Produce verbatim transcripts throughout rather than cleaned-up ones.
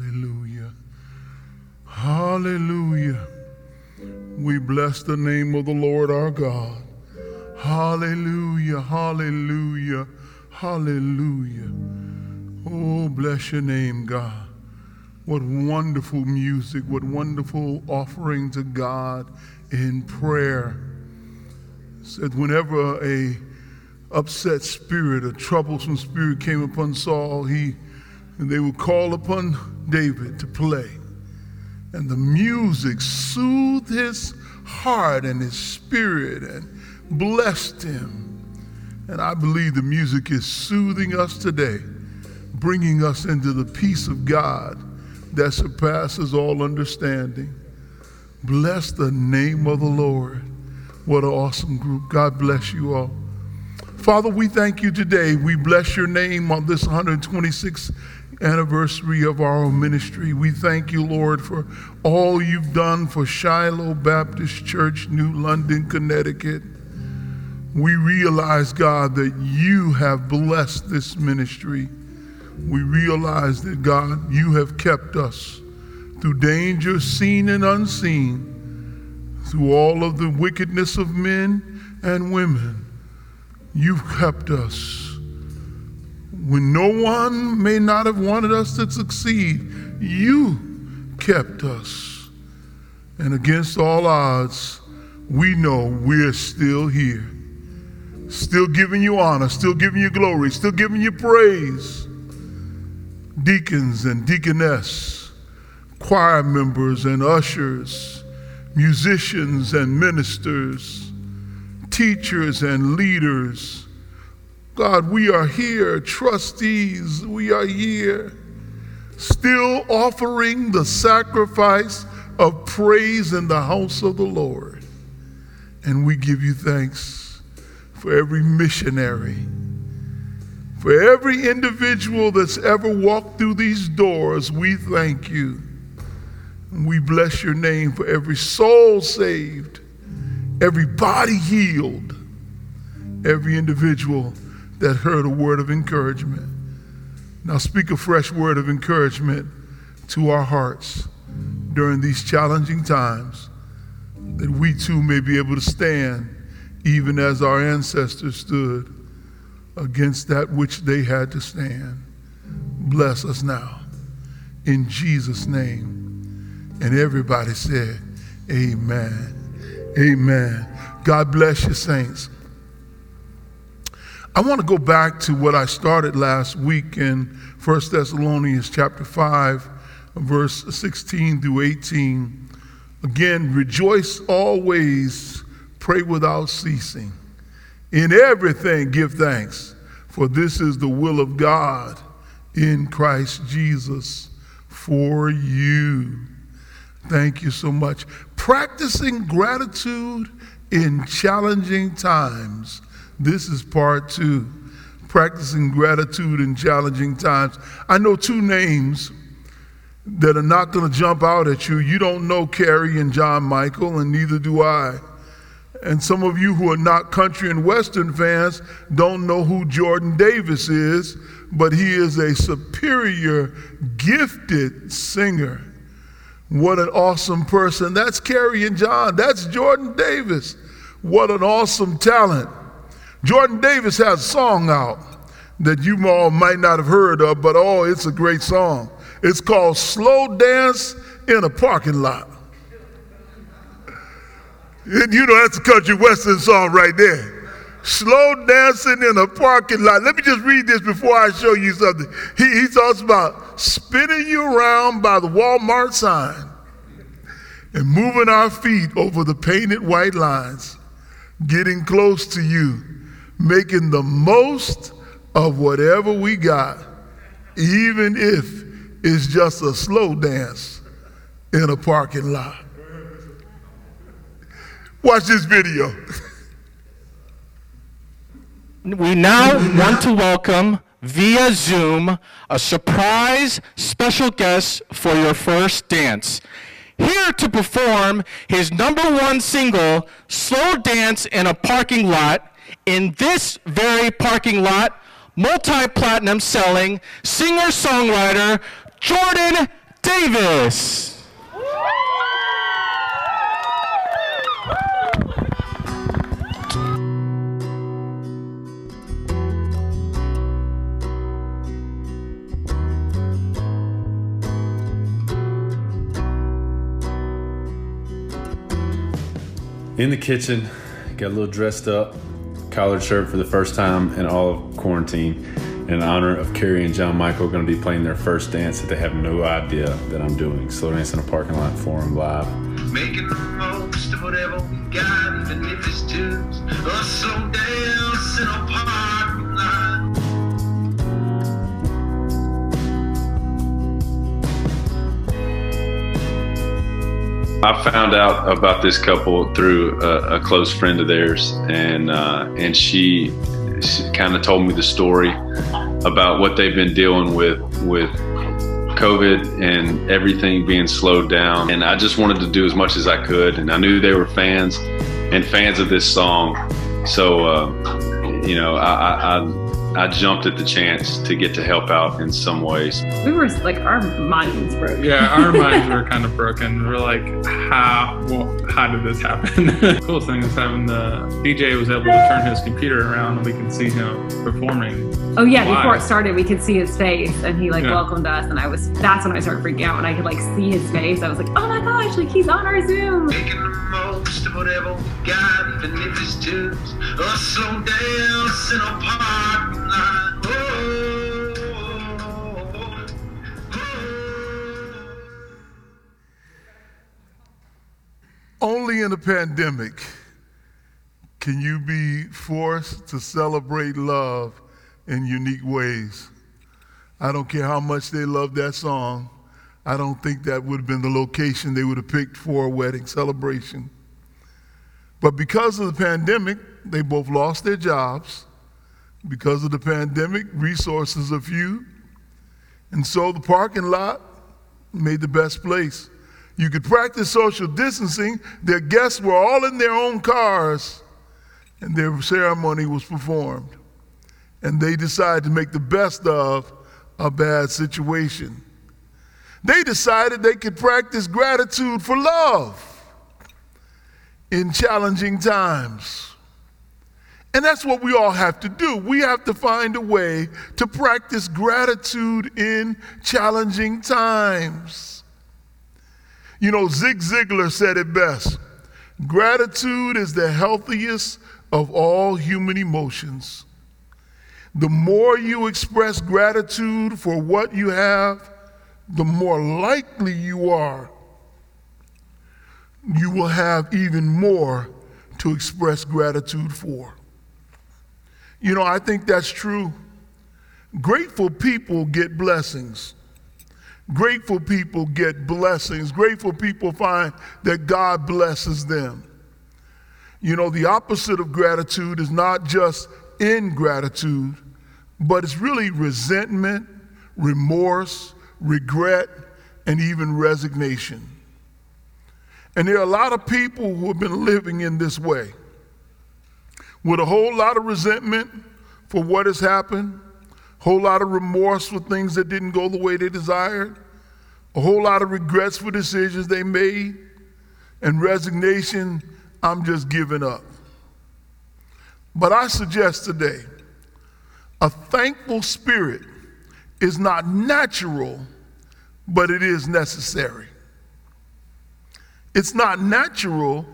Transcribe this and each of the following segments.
Hallelujah. Hallelujah. We bless the name of the Lord our God. Hallelujah. Hallelujah. Hallelujah. Oh, bless your name, God. What wonderful music, what wonderful offering to God in prayer. It said whenever a upset spirit, a troublesome spirit came upon Saul, he and they would call upon David to play. And the music soothed his heart and his spirit and blessed him. And I believe the music is soothing us today, bringing us into the peace of God that surpasses all understanding. Bless the name of the Lord. What an awesome group. God bless you all. Father, we thank you today. We bless your name on this one hundred twenty-sixth anniversary of our ministry. We thank you, Lord, for all you've done for Shiloh Baptist Church, New London, Connecticut. We realize, God, that you have blessed this ministry. We realize that, God, you have kept us through danger seen and unseen, through all of the wickedness of men and women. You've kept us. When no one may not have wanted us to succeed, you kept us. And against all odds, we know we're still here. Still giving you honor, still giving you glory, still giving you praise. Deacons and deaconess, choir members and ushers, musicians and ministers, teachers and leaders. God, we are here, trustees, we are here, still offering the sacrifice of praise in the house of the Lord. And we give you thanks. For every missionary, for every individual that's ever walked through these doors, we thank you. And we bless your name for every soul saved, every body healed, every individual that heard a word of encouragement. Now speak a fresh word of encouragement to our hearts during these challenging times, that we too may be able to stand even as our ancestors stood against that which they had to stand. Bless us now, in Jesus' name. And everybody said, amen, amen. God bless you, saints. I want to go back to what I started last week in First Thessalonians chapter five, verse sixteen through eighteen. Again, rejoice always. Pray without ceasing. In everything give thanks, for this is the will of God in Christ Jesus for you. Thank you so much. Practicing gratitude in challenging times. This is part two. Practicing gratitude in challenging times. I know two names that are not going to jump out at you. You don't know Carrie and John Michael, and neither do I. And some of you who are not country and western fans don't know who Jordan Davis is, but he is a superior, gifted singer. What an awesome person. That's Carrie and John. That's Jordan Davis. What an awesome talent. Jordan Davis has a song out that you all might not have heard of, but oh, it's a great song. It's called Slow Dance in a Parking Lot. You know, that's a country western song right there. Slow dancing in a parking lot. Let me just read this before I show you something. He, he talks about spinning you around by the Walmart sign and moving our feet over the painted white lines, getting close to you, making the most of whatever we got, even if it's just a slow dance in a parking lot. Watch this video. We now want to welcome via Zoom a surprise special guest for your first dance. Here to perform his number one single, Slow Dance in a Parking Lot, in this very parking lot, multi-platinum selling singer-songwriter Jordan Davis. In the kitchen, got a little dressed up, collared shirt for the first time in all of quarantine, in honor of Carrie and John Michael going to be playing their first dance that they have no idea that I'm doing. Slow Dance in a Parking Lot for them live. Making the most of whatever we got, even if it's just a slow dance in a parking lot. I found out about this couple through a, a close friend of theirs, and uh, and she, she kind of told me the story about what they've been dealing with with COVID and everything being slowed down. And I just wanted to do as much as I could, and I knew they were fans and fans of this song. So uh, you know, I, I I jumped at the chance to get to help out in some ways. We were like, our minds broke. Yeah, our minds were kind of broken. We were like, how? Well, how did this happen? The coolest thing is having the D J was able to turn his computer around and we can see him performing. Oh yeah, live. Before it started, we could see his face, and he like yeah. welcomed us, and I was that's when I started freaking out, and I could like see his face. I was like, oh my gosh, like he's on our Zoom. Making the most of whatever we got, even if it's just a slow dance in a parking lot. Only in a pandemic can you be forced to celebrate love in unique ways. I don't care how much they love that song. I don't think that would have been the location they would have picked for a wedding celebration. But because of the pandemic, they both lost their jobs. Because of the pandemic, resources are few. And so the parking lot made the best place. You could practice social distancing. Their guests were all in their own cars, and their ceremony was performed. And they decided to make the best of a bad situation. They decided they could practice gratitude for love in challenging times. And that's what we all have to do. We have to find a way to practice gratitude in challenging times. You know, Zig Ziglar said it best. Gratitude is the healthiest of all human emotions. The more you express gratitude for what you have, the more likely you are, you will have even more to express gratitude for. You know, I think that's true. Grateful people get blessings. Grateful people get blessings. Grateful people find that God blesses them. You know, the opposite of gratitude is not just ingratitude, but it's really resentment, remorse, regret, and even resignation. And there are a lot of people who have been living in this way, with a whole lot of resentment for what has happened, whole lot of remorse for things that didn't go the way they desired, a whole lot of regrets for decisions they made, and resignation, I'm just giving up. But I suggest today, a thankful spirit is not natural, but it is necessary. It's not natural,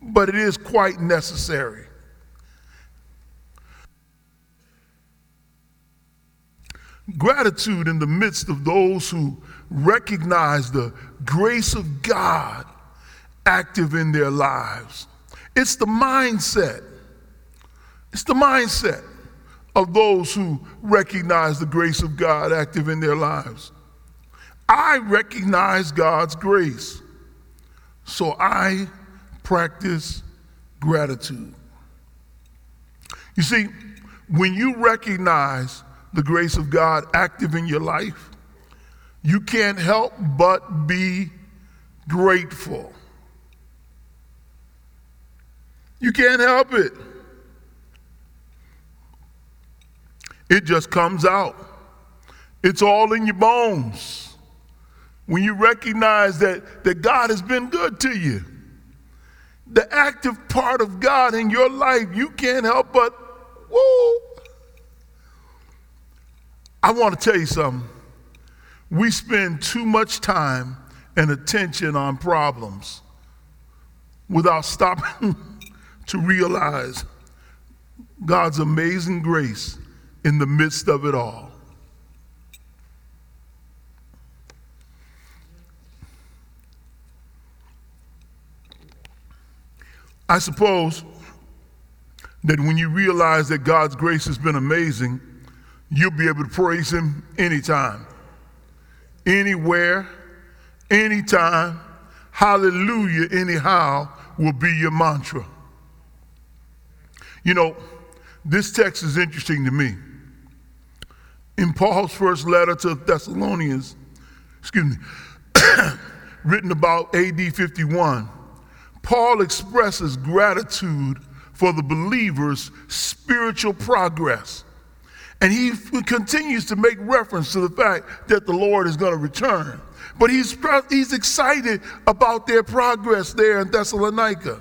but it is quite necessary. Gratitude in the midst of those who recognize the grace of God active in their lives. It's the mindset. It's the mindset of those who recognize the grace of God active in their lives. I recognize God's grace, so I practice gratitude. You see, when you recognize the grace of God active in your life, you can't help but be grateful. You can't help it. It just comes out. It's all in your bones. when you recognize that, that God has been good to you, the active part of God in your life, you can't help but, woo. I want to tell you something. We spend too much time and attention on problems without stopping to realize God's amazing grace in the midst of it all. I suppose that when you realize that God's grace has been amazing, you'll be able to praise him anytime, anywhere, anytime. Hallelujah, anyhow will be your mantra. You know, this text is interesting to me. In Paul's first letter to Thessalonians, excuse me, written about A D fifty-one, Paul expresses gratitude for the believer's spiritual progress. And he continues to make reference to the fact that the Lord is going to return. But he's, he's excited about their progress there in Thessalonica.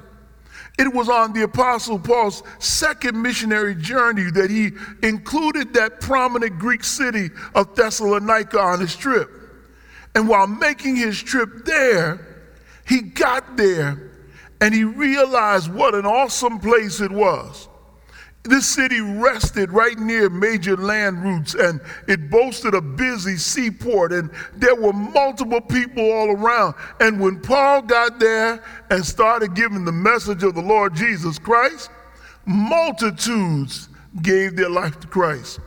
It was on the Apostle Paul's second missionary journey that he included that prominent Greek city of Thessalonica on his trip. And while making his trip there, he got there and he realized what an awesome place it was. This city rested right near major land routes, and it boasted a busy seaport, and there were multiple people all around. And when Paul got there and started giving the message of the Lord Jesus Christ, multitudes gave their life to Christ.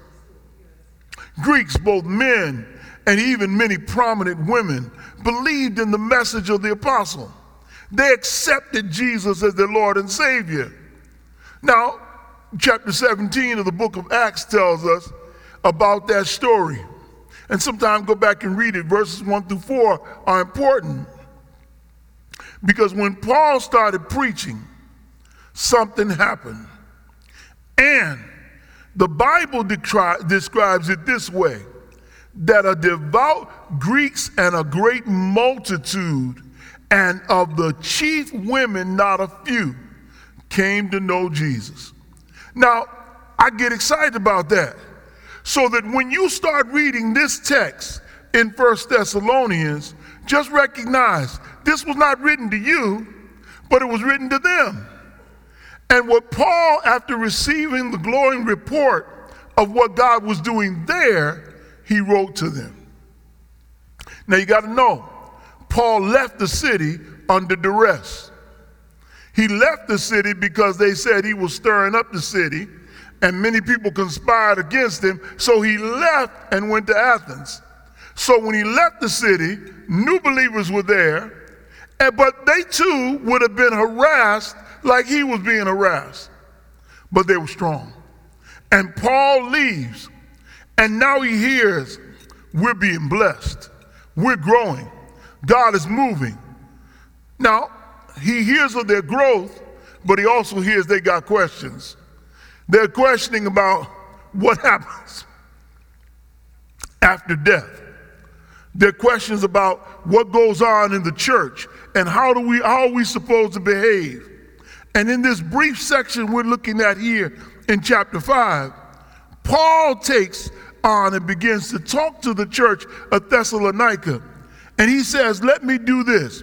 Greeks, both men and even many prominent women, believed in the message of the apostle. They accepted Jesus as their Lord and Savior. Now, chapter seventeen of the book of Acts tells us about that story. And sometimes go back and read it. Verses one through four are important. Because when Paul started preaching, something happened. And the Bible detri- describes it this way, that a devout Greeks and a great multitude and of the chief women, not a few, came to know Jesus. Now, I get excited about that. So that when you start reading this text in First Thessalonians, just recognize this was not written to you, but it was written to them. And what Paul, after receiving the glowing report of what God was doing there, he wrote to them. Now, you got to know, Paul left the city under duress. He left the city because they said he was stirring up the city, and many people conspired against him, so he left and went to Athens. So when he left the city, new believers were there, but they too would have been harassed like he was being harassed. But they were strong. And Paul leaves, and now he hears, we're being blessed. We're growing. God is moving. Now, he hears of their growth, but he also hears they got questions. They're questioning about what happens after death. They're questions about what goes on in the church and how do we how are we supposed to behave. And in this brief section we're looking at here in chapter five, Paul takes on and begins to talk to the church of Thessalonica. And he says, let me do this.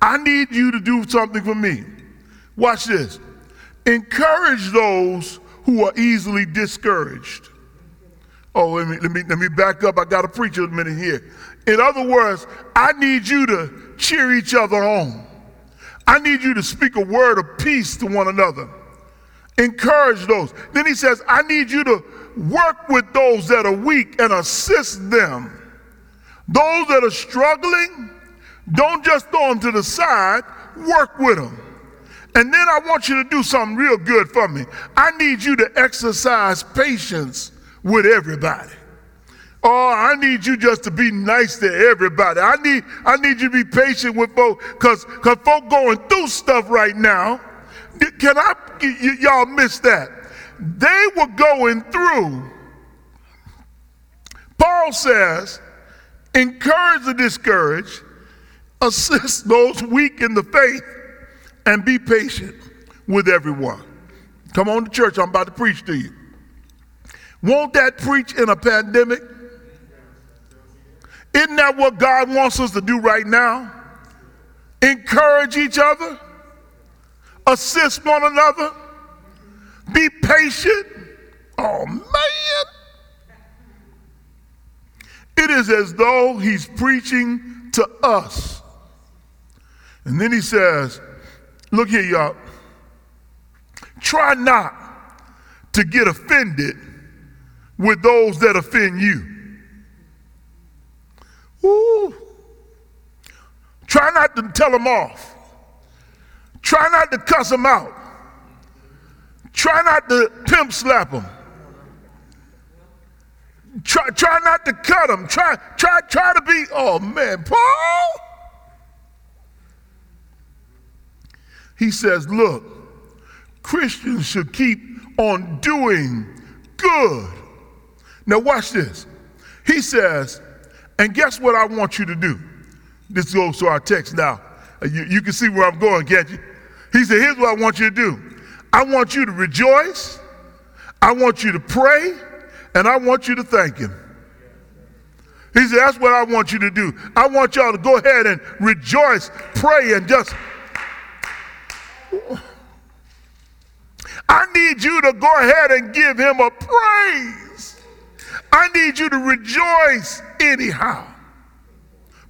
I need you to do something for me. Watch this. Encourage those who are easily discouraged. Oh, let me, let me, let me back up. I got to preach a minute here. In other words, I need you to cheer each other on. I need you to speak a word of peace to one another. Encourage those. Then he says, I need you to work with those that are weak and assist them. Those that are struggling, don't just throw them to the side, work with them. And then I want you to do something real good for me. I need you to exercise patience with everybody. Oh, I need you just to be nice to everybody. I need I need you to be patient with folks, because because folk going through stuff right now. Can I, y- y'all miss that? They were going through. Paul says, encourage the discouraged, assist those weak in the faith, and be patient with everyone. Come on to church, I'm about to preach to you. Won't that preach in a pandemic? Isn't that what God wants us to do right now? Encourage each other, assist one another, be patient. Oh man. It is as though he's preaching to us. And then he says, look here, y'all. Try not to get offended with those that offend you. Ooh. Try not to tell them off. Try not to cuss them out. Try not to pimp slap them. Try, try not to cut them. Try, try, try to be, oh man, Paul. He says, look, Christians should keep on doing good. Now watch this. He says, and guess what I want you to do? This goes to our text now. You, you can see where I'm going, can't you? He said, here's what I want you to do. I want you to rejoice. I want you to pray. And I want you to thank him. He said, that's what I want you to do. I want y'all to go ahead and rejoice, pray, and just... I need you to go ahead and give him a praise. I need you to rejoice anyhow.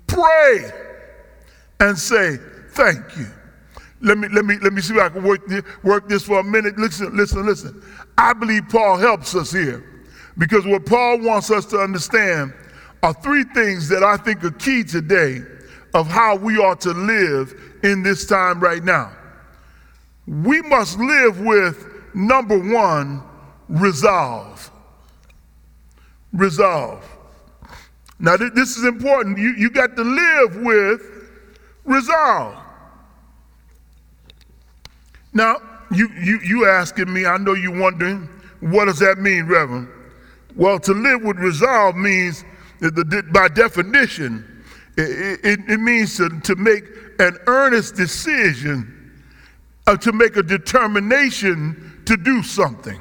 Pray and say thank you. Let me let me let me see if I can work work this for a minute. Listen, listen, listen. I believe Paul helps us here, because what Paul wants us to understand are three things that I think are key today of how we ought to live in this time right now. We must live with, number one, resolve. Resolve. Now, th- this is important. You, you got to live with resolve. Now, you, you, you asking me, I know you're wondering, what does that mean, Reverend? Well, to live with resolve means, that the, by definition, it, it, it means to, to make an earnest decision, to make a determination to do something.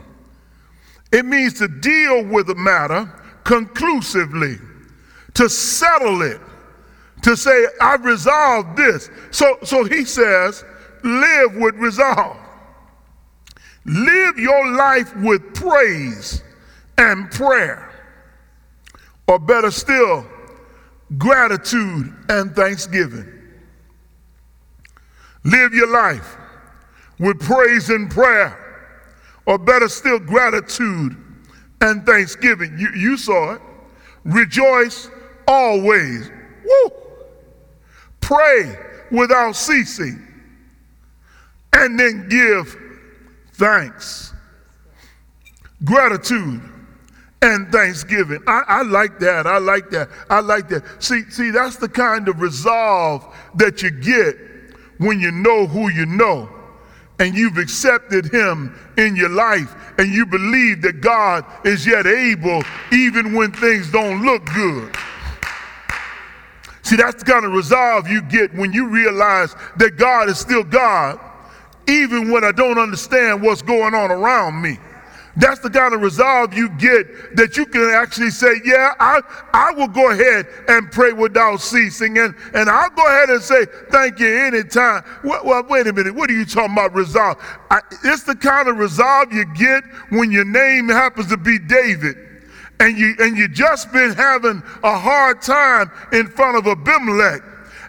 It means to deal with a matter conclusively, to settle it, to say, I've resolved this. So, so he says, live with resolve. Live your life with praise and prayer. Or better still, gratitude and thanksgiving. Live your life with praise and prayer, or better still, gratitude and thanksgiving. You, you saw it. Rejoice always. Woo! Pray without ceasing. And then give thanks. Gratitude and thanksgiving. I, I like that. I like that. I like that. See, see, that's the kind of resolve that you get when you know who you know, and you've accepted him in your life, and you believe that God is yet able even when things don't look good. See, that's the kind of resolve you get when you realize that God is still God, even when I don't understand what's going on around me. That's the kind of resolve you get, that you can actually say, yeah, I, I will go ahead and pray without ceasing, and, and I'll go ahead and say thank you anytime. Well, well, wait a minute, what are you talking about resolve? I, it's the kind of resolve you get when your name happens to be David, and you and you just been having a hard time in front of Abimelech,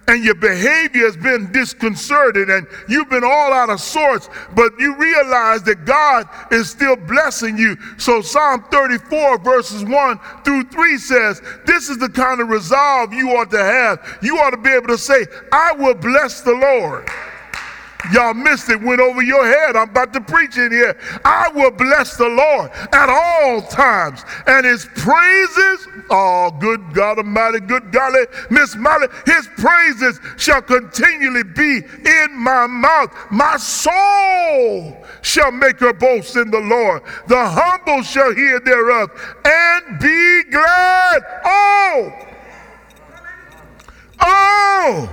and your behavior has been disconcerted, and you've been all out of sorts, but you realize that God is still blessing you. So Psalm thirty-four verses one through three says, this is the kind of resolve you ought to have. You ought to be able to say, I will bless the Lord. Y'all missed it, went over your head. I'm about to preach in here. I will bless the Lord at all times, and his praises, oh, good God Almighty, good golly, Miss Molly, his praises shall continually be in my mouth. My soul shall make her boast in the Lord. The humble shall hear thereof and be glad. Oh, Oh,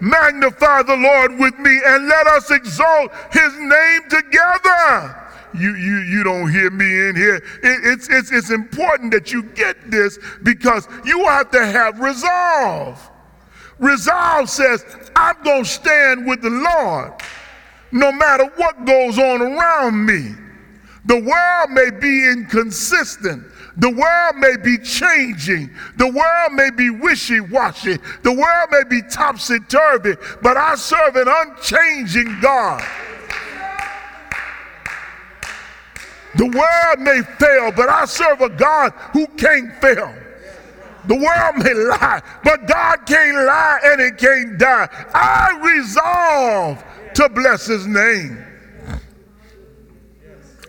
magnify the Lord with me, and let us exalt his name together. You you you don't hear me in here. It, it's it's it's important that you get this, because you have to have resolve. Resolve says, I'm gonna stand with the Lord, no matter what goes on around me. The world may be inconsistent. The world may be changing. The world may be wishy-washy. The world may be topsy-turvy, but I serve an unchanging God. The world may fail, but I serve a God who can't fail. The world may lie, but God can't lie and it can't die. I resolve to bless his name.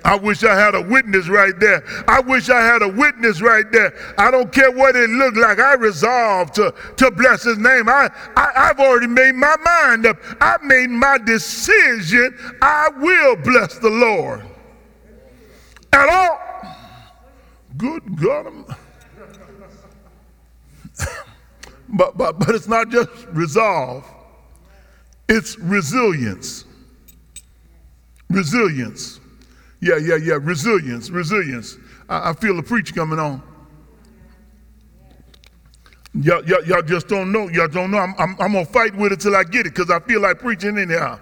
I wish I had a witness right there. I wish I had a witness right there. I don't care what it looked like. I resolved to, to bless his name. I, I, I've already made my mind up. I made my decision. I will bless the Lord at all. Good God. but, but, but it's not just resolve. It's resilience. Resilience. Yeah, yeah, yeah. Resilience, resilience. I, I feel a preach coming on. Y'all, y'all, y'all just don't know. Y'all don't know. I'm, I'm, I'm gonna fight with it till I get it, because I feel like preaching anyhow.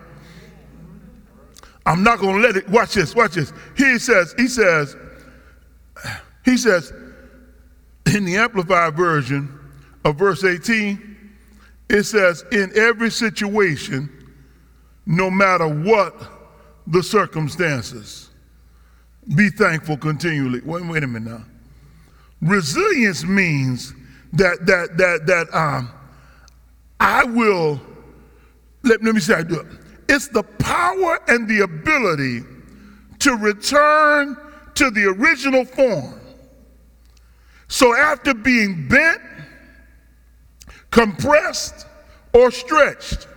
I'm not gonna let it. Watch this. Watch this. He says. He says. He says. In the Amplified version of verse eighteen, it says, "In every situation, no matter what the circumstances, be thankful continually." Wait, wait a minute now. Resilience means that that that that um, I will. Let, let me see how I do it. It's the power and the ability to return to the original form. So after being bent, compressed, or stretched,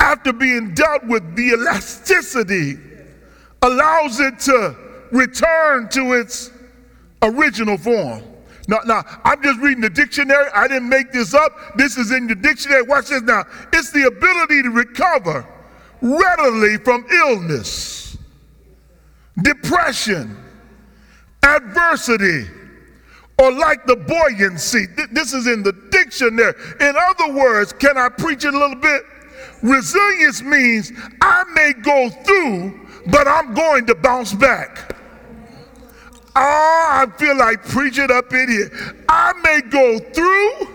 after being dealt with, the elasticity allows it to return to its original form. Now, now, I'm just reading the dictionary. I didn't make this up. This is in the dictionary. Watch this now. It's the ability to recover readily from illness, depression, adversity, or like the buoyancy. This is in the dictionary. In other words, can I preach it a little bit? Resilience means I may go through, but I'm going to bounce back. Oh, I feel like preaching up in here. I may go through,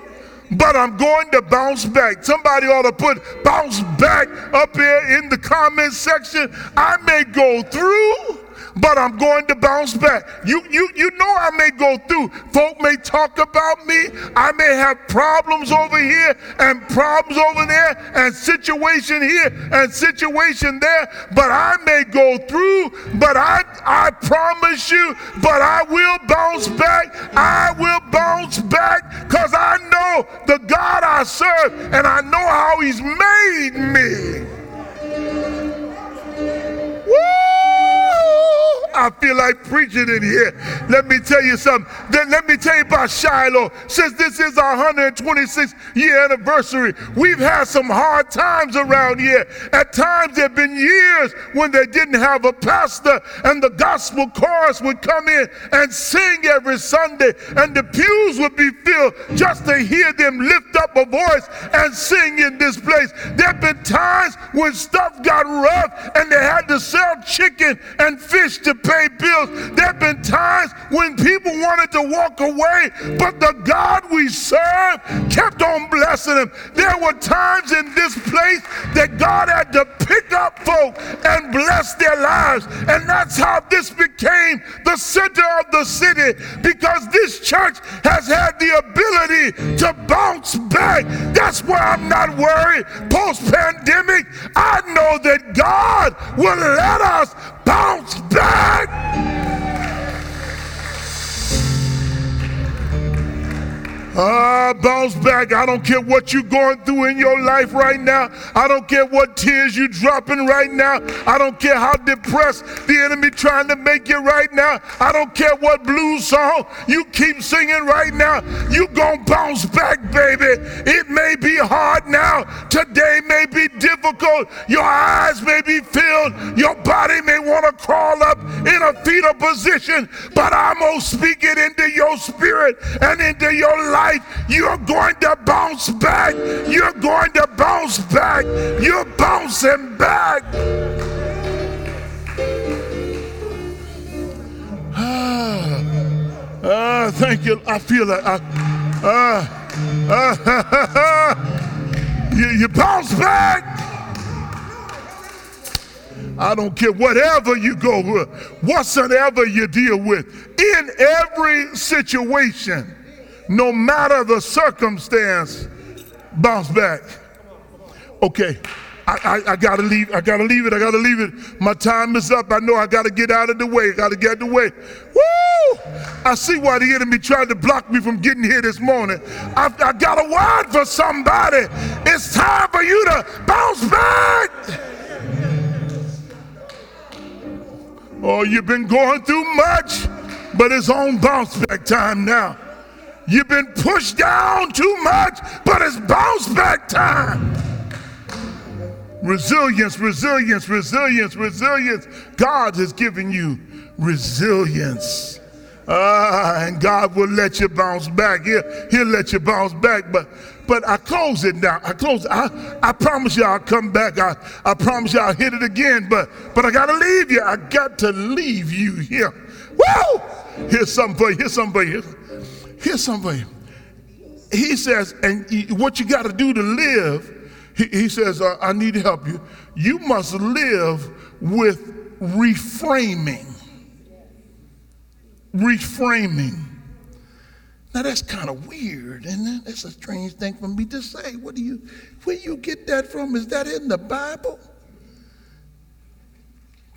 but I'm going to bounce back. Somebody ought to put bounce back up here in the comment section. I may go through, but I'm going to bounce back. You, you, you know I may go through. Folk may talk about me. I may have problems over here and problems over there and situation here and situation there. But I may go through. But I, I promise you, but I will bounce back. I will bounce back, because I know the God I serve, and I know how he's made me. Woo! I feel like preaching in here. Let me tell you something. Then let me tell you about Shiloh. Since this is our one hundred twenty-sixth year anniversary, we've had some hard times around here. At times there have been years when they didn't have a pastor, and the gospel chorus would come in and sing every Sunday, and the pews would be filled just to hear them lift up a voice and sing in this place. There have been times when stuff got rough and they had to sell chicken and fish to pay bills. There have been times when people wanted to walk away, but the God we serve kept on blessing them. There were times in this place that God had to pick up folk and bless their lives, and that's how this became the center of the city, because this church has had the ability to bounce back. That's why I'm not worried. Post-pandemic, I know that God will let us bounce back. Uh, bounce back. I don't care what you're going through in your life right now. I don't care what tears you're dropping right now. I don't care how depressed the enemy trying to make you right now. I don't care what blues song you keep singing right now. You're going to bounce back, baby. It may be hard now. Today may be difficult. Your eyes may be filled. Your body may want to crawl up in a fetal position. But I'm going to speak it into your spirit and into your life. You're going to bounce back. You're going to bounce back. You're bouncing back. Ah, ah, thank you. I feel that. I, ah, ah, you, you bounce back. I don't care whatever you go with, whatsoever you deal with, in every situation. No matter the circumstance, bounce back. Okay, I, I, I gotta leave. I gotta leave it. I gotta leave it. My time is up. I know I gotta get out of the way. I gotta get out of the way. Woo! I see why the enemy tried to block me from getting here this morning. I, I got a word for somebody. It's time for you to bounce back. Oh, you've been going through much, but it's on bounce back time now. You've been pushed down too much, but it's bounce back time. Resilience, resilience, resilience, resilience. God has given you resilience. Ah, and God will let you bounce back. He'll, he'll let you bounce back. But but I close it now. I close it. I, I promise you I'll come back. I, I promise you I'll hit it again. But, but I got to leave you. I got to leave you here. Woo! Here's something for you. Here's something for you. Here's something. He says, and what you got to do to live, he, he says, uh, I need to help you. You must live with reframing. Reframing. Now that's kind of weird, isn't it? That's a strange thing for me to say. What do you, where you get that from? Is that in the Bible?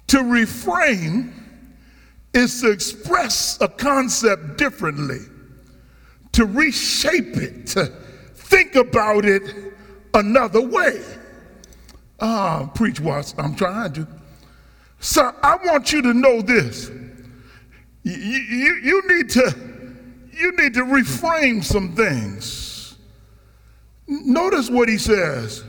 To reframe is to express a concept differently. To reshape it, to think about it another way. Ah, preach, Watts, I'm trying to. So I want you to know this. You, you, you, need to, you need to reframe some things. Notice what he says.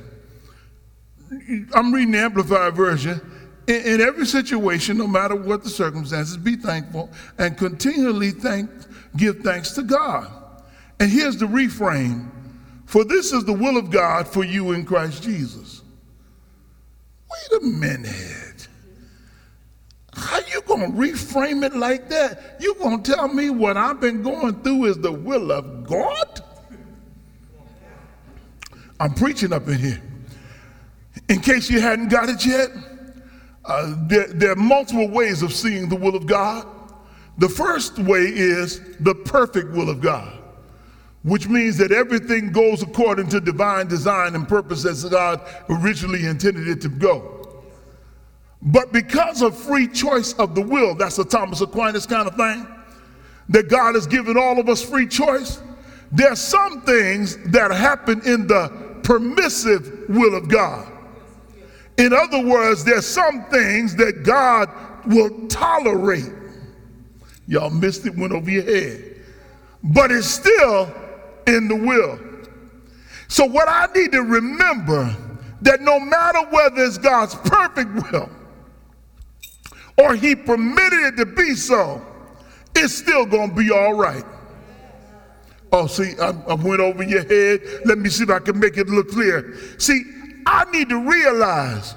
I'm reading the Amplified Version. In, in every situation, no matter what the circumstances, be thankful and continually thank, give thanks to God. And here's the reframe. For this is the will of God for you in Christ Jesus. Wait a minute. How you going to reframe it like that? You going to tell me what I've been going through is the will of God? I'm preaching up in here. In case you hadn't got it yet, uh, there, there are multiple ways of seeing the will of God. The first way is the perfect will of God, which means that everything goes according to divine design and purpose as God originally intended it to go. But because of free choice of the will, that's a Thomas Aquinas kind of thing, that God has given all of us free choice, there's some things that happen in the permissive will of God. In other words, there's some things that God will tolerate. Y'all missed it, went over your head. But it's still in the will. So what I need to remember, that no matter whether it's God's perfect will or he permitted it to be so, it's still going to be all right. Oh, see, I, I went over your head. Let me see if I can make it look clear. See, I need to realize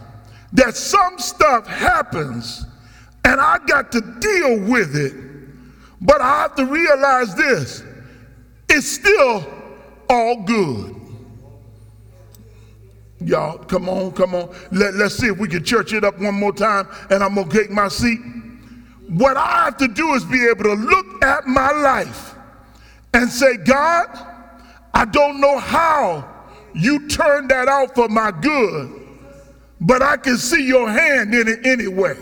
that some stuff happens and I got to deal with it, but I have to realize this, it's still all good. Y'all, come on, come on. Let, let's see if we can church it up one more time, and I'm gonna take my seat. What I have to do is be able to look at my life and say, God, I don't know how you turned that out for my good, but I can see your hand in it anyway.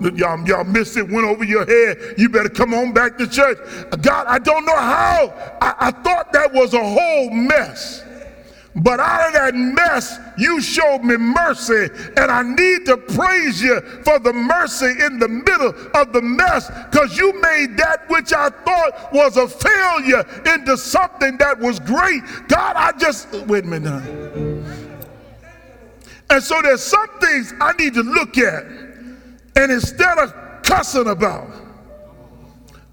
y'all, y'all missed it, went over your head. You better come on back to church. God, I don't know how. I, I thought that was a whole mess. But out of that mess, you showed me mercy, and I need to praise you for the mercy in the middle of the mess, because you made that which I thought was a failure into something that was great. God, I just, wait a minute. And so there's some things I need to look at, and instead of cussing about,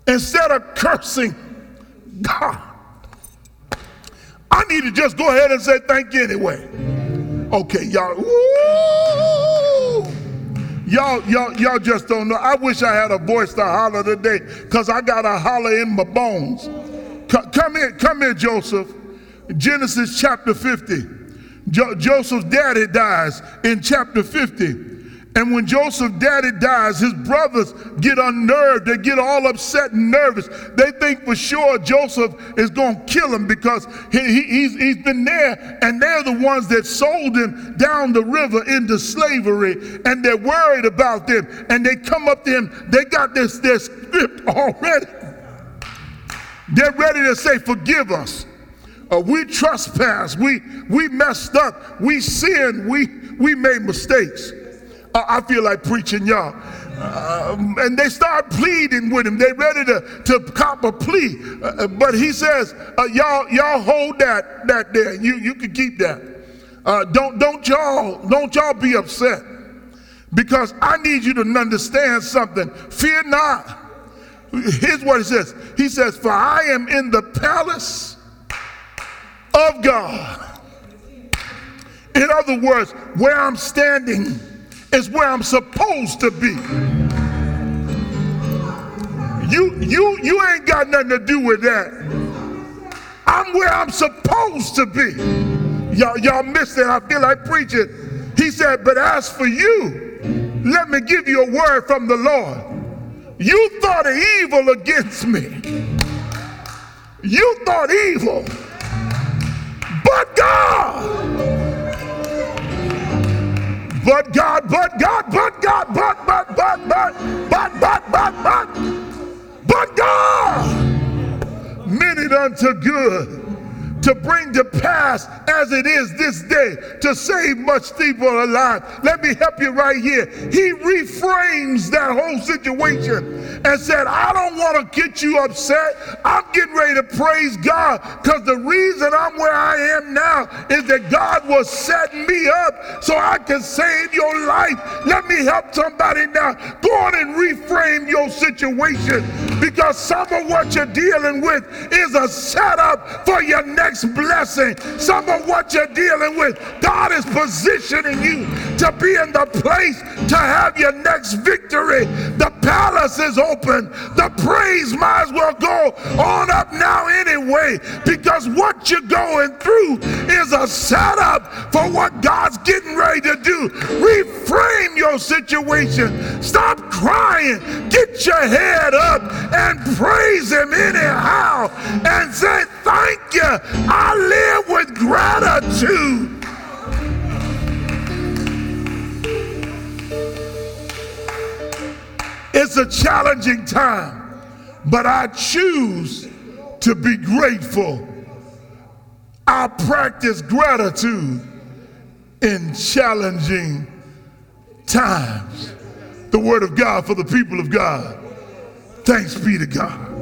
instead of cursing, God, I need to just go ahead and say thank you anyway. Okay, y'all. Woo! Y'all, y'all, y'all just don't know. I wish I had a voice to holler today, because I got a holler in my bones. C- come here, come here, Joseph. Genesis chapter fifty. Jo- Joseph's daddy dies in chapter fifty. And when Joseph's daddy dies, his brothers get unnerved. They get all upset and nervous. They think for sure Joseph is going to kill him, because he, he, he's, he's been there, and they're the ones that sold him down the river into slavery, and they're worried about them. And they come up to him. They got this, their script already. They're ready to say, forgive us. Uh, we trespassed. We, we messed up. We sinned. We, we made mistakes. I feel like preaching, y'all. Um, and they start pleading with him. They're ready to, to cop a plea. Uh, but he says, uh, y'all, y'all hold that that there. You you can keep that. Uh, don't don't y'all don't y'all be upset, because I need you to understand something. Fear not. Here's what he says. He says, for I am in the palace of God. In other words, where I'm standing is where I'm supposed to be. You, you, you ain't got nothing to do with that. I'm where I'm supposed to be. Y'all, y'all missed it. I feel like preaching. He said, but as for you, let me give you a word from the Lord. You thought evil against me. You thought evil. But God... But God, but God, but God, but, but, but, but, but, but, but, but, but God meant it unto good to bring to pass as it is this day, to save much people alive. Let me help you right here. He reframes that whole situation and said, I don't want to get you upset. I'm getting ready to praise God, because the reason I'm where I am now is that God was setting me up so I can save your life. Let me help somebody now. Go on and reframe your situation, because some of what you're dealing with is a setup for your next blessing. Some of what you're dealing with, God is positioning you to be in the place to have your next victory. The palace is open. The praise might as well go on up now anyway, because what you're going through is a setup for what God's getting ready to do. Reframe your situation. Stop crying. Get your head up and praise him anyhow, and say thank you. I live with gratitude. It's a challenging time, but I choose to be grateful. I practice gratitude in challenging times. The word of God for the people of God. Thanks be to God.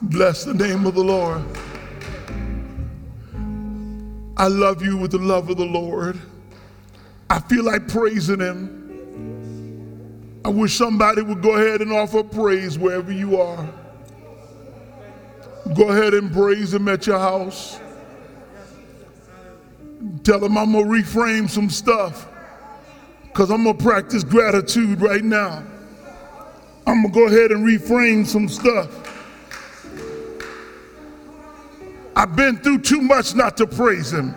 Bless the name of the Lord. I love you with the love of the Lord. I feel like praising him. I wish somebody would go ahead and offer praise wherever you are. Go ahead and praise him at your house. Tell him I'm going to reframe some stuff, because I'm going to practice gratitude right now. I'm going to go ahead and reframe some stuff. I've been through too much not to praise him.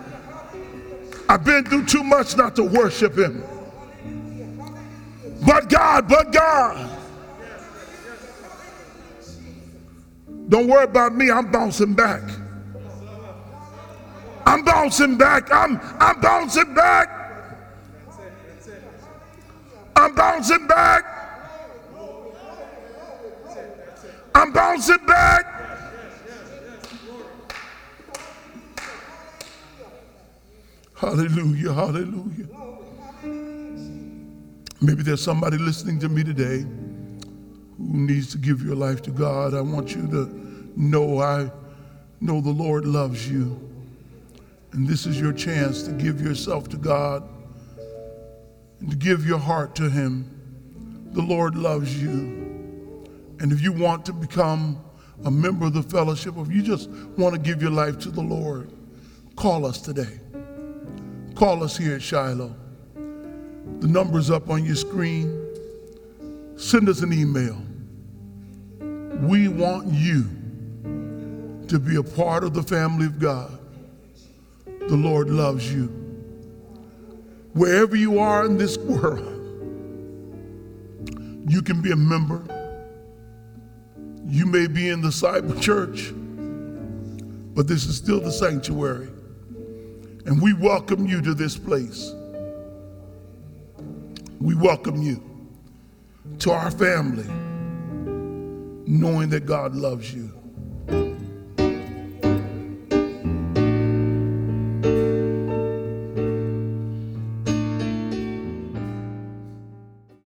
I've been through too much not to worship him. But God, but God. Don't worry about me, I'm bouncing back. I'm bouncing back. I'm I'm bouncing back. I'm bouncing back. I'm bouncing back. Hallelujah, hallelujah. Maybe there's somebody listening to me today who needs to give your life to God. I want you to know, I know the Lord loves you. And this is your chance to give yourself to God and to give your heart to Him. The Lord loves you. And if you want to become a member of the fellowship, or if you just want to give your life to the Lord, call us today. Call us here at Shiloh. The number's up on your screen. Send us an email. We want you to be a part of the family of God. The Lord loves you. Wherever you are in this world, you can be a member. You may be in the cyber church, but this is still the sanctuary. And we welcome you to this place. We welcome you to our family, knowing that God loves you.